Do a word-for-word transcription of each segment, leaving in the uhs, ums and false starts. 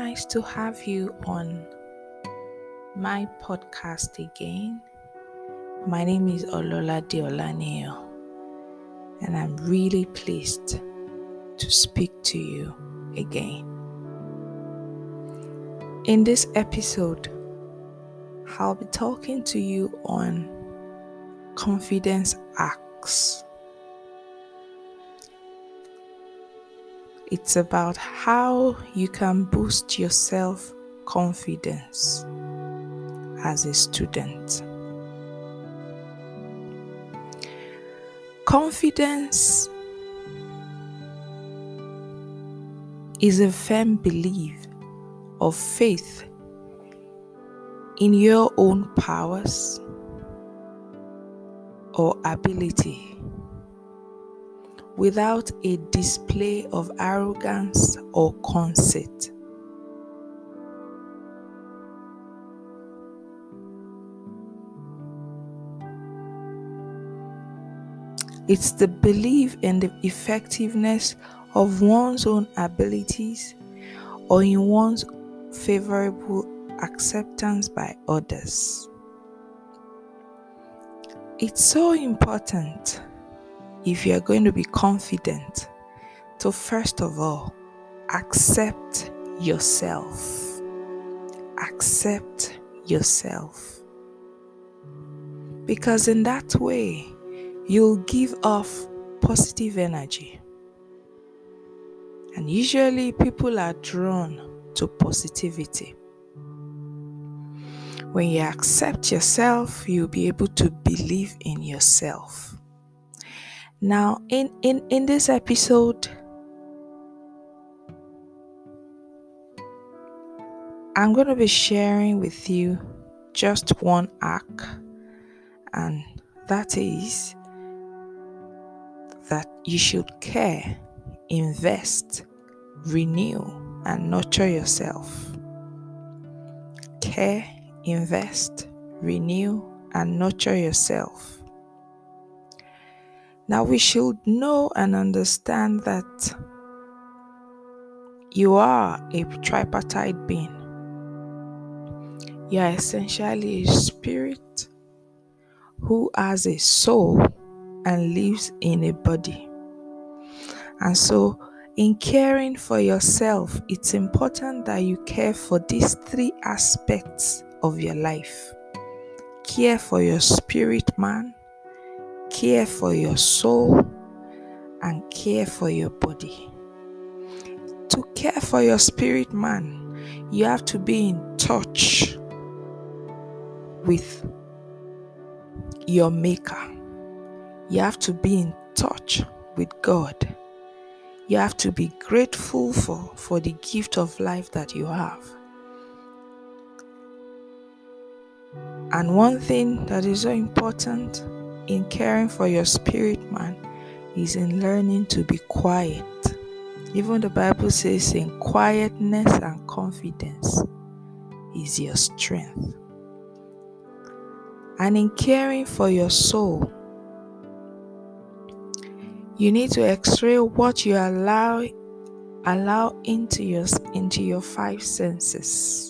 nice to have you on my podcast again. My name is Olola Deolaniyo, and I'm really pleased to speak to you again. In this episode, I'll be talking to you on confidence hacks. It's about how you can boost your self-confidence as a student. Confidence is a firm belief or faith in your own powers or ability, without a display of arrogance or conceit. It's the belief in the effectiveness of one's own abilities or in one's favorable acceptance by others. It's so important, if you are going to be confident, to first of all accept yourself. Accept yourself. Because in that way, you'll give off positive energy. And usually people are drawn to positivity. When you accept yourself, you'll be able to believe in yourself. Now, in, in, in this episode, I'm going to be sharing with you just one hack, and that is that you should care, invest, renew, and nurture yourself. Care, invest, renew, and nurture yourself. Now, we should know and understand that you are a tripartite being. You are essentially a spirit who has a soul and lives in a body. And so, in caring for yourself, it's important that you care for these three aspects of your life. Care for your spirit man, care for your soul, and care for your body. To care for your spirit man, you have to be in touch with your maker. You have to be in touch with God. You have to be grateful for, for the gift of life that you have. And one thing that is so important in caring for your spirit man is in learning to be quiet. Even the Bible says, in quietness and confidence is your strength. And in caring for your soul, you need to x-ray what you allow allow into your into your five senses.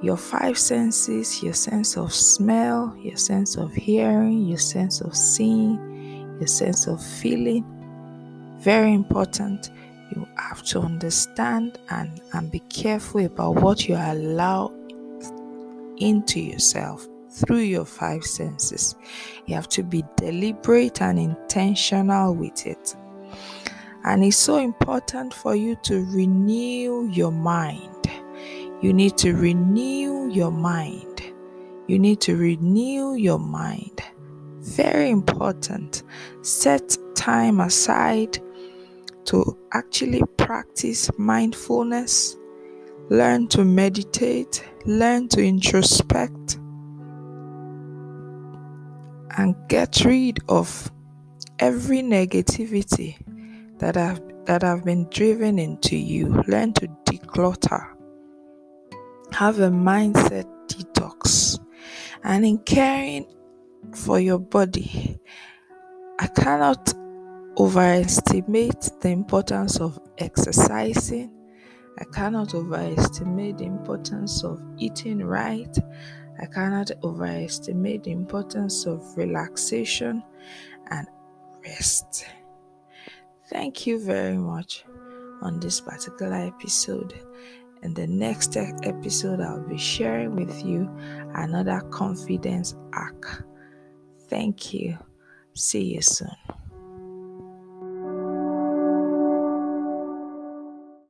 Your five senses, your sense of smell, your sense of hearing, your sense of seeing, your sense of feeling. Very important. You have to understand and, and be careful about what you allow into yourself through your five senses. You have to be deliberate and intentional with it. And it's so important for you to renew your mind. You need to renew your mind. You need to renew your mind. Very important. Set time aside to actually practice mindfulness. Learn to meditate. Learn to introspect. And get rid of every negativity that have, that have been driven into you. Learn to declutter. Have a mindset detox. And in caring for your body, I cannot overestimate the importance of exercising I cannot overestimate the importance of eating right. I cannot overestimate the importance of relaxation and rest. Thank you very much on this particular episode. In the next episode, I'll be sharing with you another confidence hack. Thank you. See you soon.